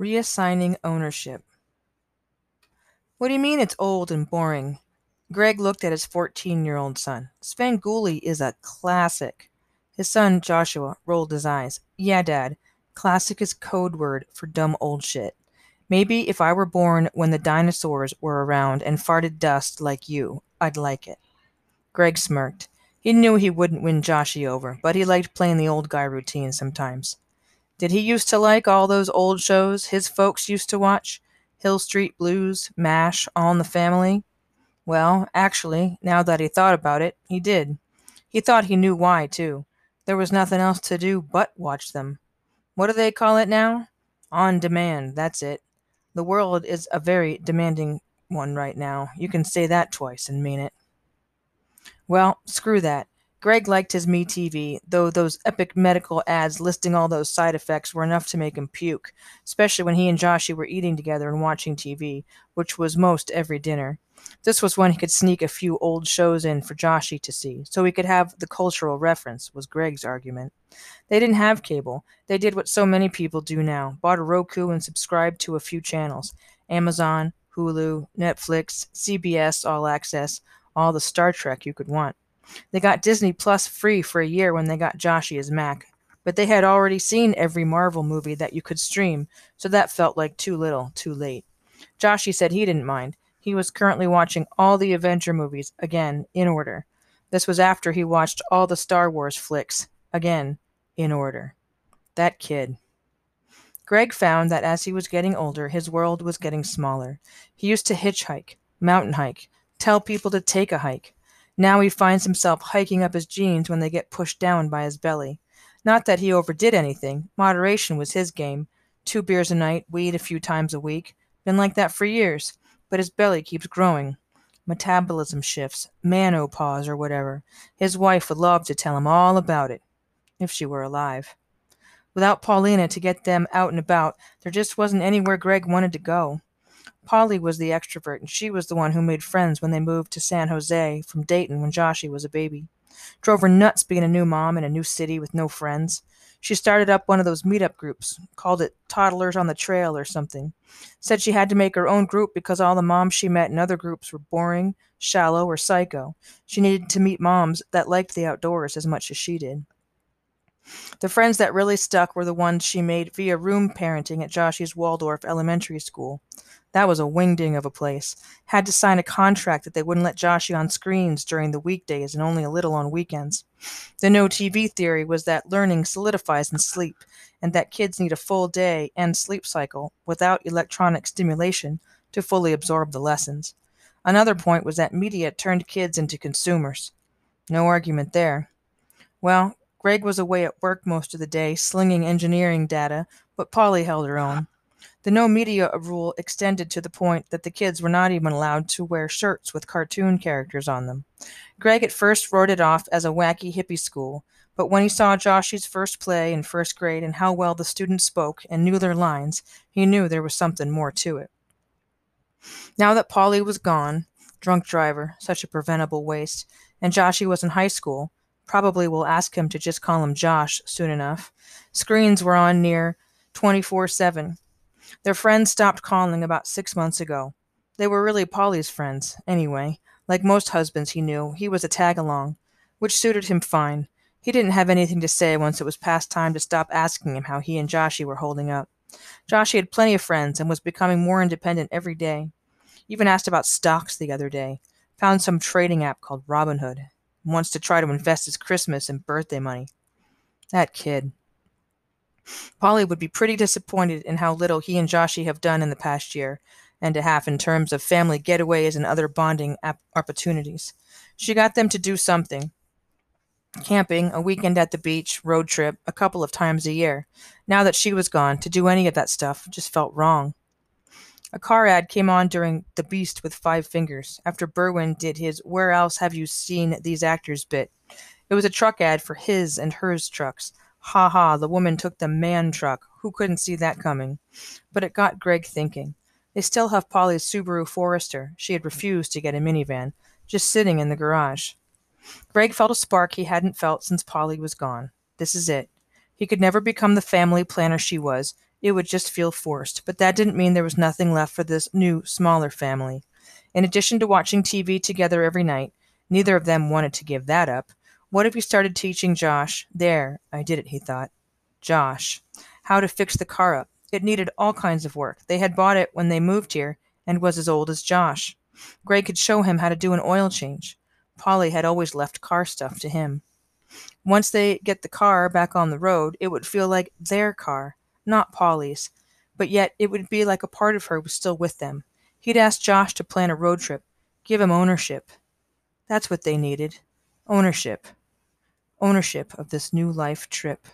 Reassigning ownership. What do you mean it's old and boring? Greg looked at his 14-year-old son. Svengoolie is a classic. His son, Joshua, rolled his eyes. Yeah, Dad. Classic is code word for dumb old shit. Maybe if I were born when the dinosaurs were around and farted dust like you, I'd like it. Greg smirked. He knew he wouldn't win Joshy over, but he liked playing the old guy routine sometimes. Did he used to like all those old shows his folks used to watch? Hill Street Blues, MASH, All in the Family? Well, actually, now that he thought about it, he did. He thought he knew why, too. There was nothing else to do but watch them. What do they call it now? On demand, that's it. The world is a very demanding one right now. You can say that twice and mean it. Well, screw that. Greg liked his MeTV, though those epic medical ads listing all those side effects were enough to make him puke, especially when he and Joshie were eating together and watching TV, which was most every dinner. This was when he could sneak a few old shows in for Joshie to see, so he could have the cultural reference, was Greg's argument. They didn't have cable. They did what so many people do now, bought a Roku and subscribed to a few channels, Amazon, Hulu, Netflix, CBS All Access, all the Star Trek you could want. They got Disney Plus free for a year when they got Joshie his Mac, but they had already seen every Marvel movie that you could stream, so that felt like too little, too late. Joshie said he didn't mind. He was currently watching all the Avenger movies, again, in order. This was after he watched all the Star Wars flicks, again, in order. That kid. Greg found that as he was getting older, his world was getting smaller. He used to hitchhike, mountain hike, tell people to take a hike. Now he finds himself hiking up his jeans when they get pushed down by his belly. Not that he overdid anything. Moderation was his game. 2 beers a night, weed a few times a week. Been like that for years, but his belly keeps growing. Metabolism shifts, manopause or whatever. His wife would love to tell him all about it, if she were alive. Without Paulina to get them out and about, there just wasn't anywhere Greg wanted to go. Polly was the extrovert, and she was the one who made friends when they moved to San Jose from Dayton when Joshie was a baby. Drove her nuts being a new mom in a new city with no friends. She started up one of those meetup groups, called it Toddlers on the Trail or something. Said she had to make her own group because all the moms she met in other groups were boring, shallow, or psycho. She needed to meet moms that liked the outdoors as much as she did. The friends that really stuck were the ones she made via room parenting at Joshie's Waldorf Elementary School. That was a wingding of a place. Had to sign a contract that they wouldn't let Joshie on screens during the weekdays and only a little on weekends. The no TV theory was that learning solidifies in sleep, and that kids need a full day and sleep cycle without electronic stimulation to fully absorb the lessons. Another point was that media turned kids into consumers. No argument there. Well, Greg was away at work most of the day, slinging engineering data, but Polly held her own. The no media rule extended to the point that the kids were not even allowed to wear shirts with cartoon characters on them. Greg at first wrote it off as a wacky hippie school, but when he saw Joshie's first play in first grade and how well the students spoke and knew their lines, he knew there was something more to it. Now that Polly was gone, drunk driver, such a preventable waste, and Joshie was in high school, probably will ask him to just call him Josh soon enough. Screens were on near 24/7. Their friends stopped calling about 6 months ago. They were really Polly's friends, anyway. Like most husbands he knew, he was a tag-along, which suited him fine. He didn't have anything to say once it was past time to stop asking him how he and Joshie were holding up. Joshie had plenty of friends and was becoming more independent every day. Even asked about stocks the other day. Found some trading app called Robinhood. Wants to try to invest his Christmas and birthday money. That kid. Polly would be pretty disappointed in how little he and Joshie have done in the past year and a half in terms of family getaways and other bonding opportunities. She got them to do something. Camping, a weekend at the beach, road trip, a couple of times a year. Now that she was gone, to do any of that stuff just felt wrong. A car ad came on during The Beast with 5 Fingers, after Berwin did his Where Else Have You Seen These Actors bit. It was a truck ad for his and hers trucks. Ha ha, the woman took the man truck. Who couldn't see that coming? But it got Greg thinking. They still have Polly's Subaru Forester. She had refused to get a minivan, just sitting in the garage. Greg felt a spark he hadn't felt since Polly was gone. This is it. He could never become the family planner she was, it would just feel forced, but that didn't mean there was nothing left for this new, smaller family. In addition to watching TV together every night, neither of them wanted to give that up. What if you started teaching Josh? There, I did it, he thought. Josh. How to fix the car up. It needed all kinds of work. They had bought it when they moved here and was as old as Josh. Greg could show him how to do an oil change. Polly had always left car stuff to him. Once they get the car back on the road, it would feel like their car, not Polly's, but yet it would be like a part of her was still with them. He'd asked Josh to plan a road trip, give him ownership. That's what they needed. Ownership. Ownership of this new life trip.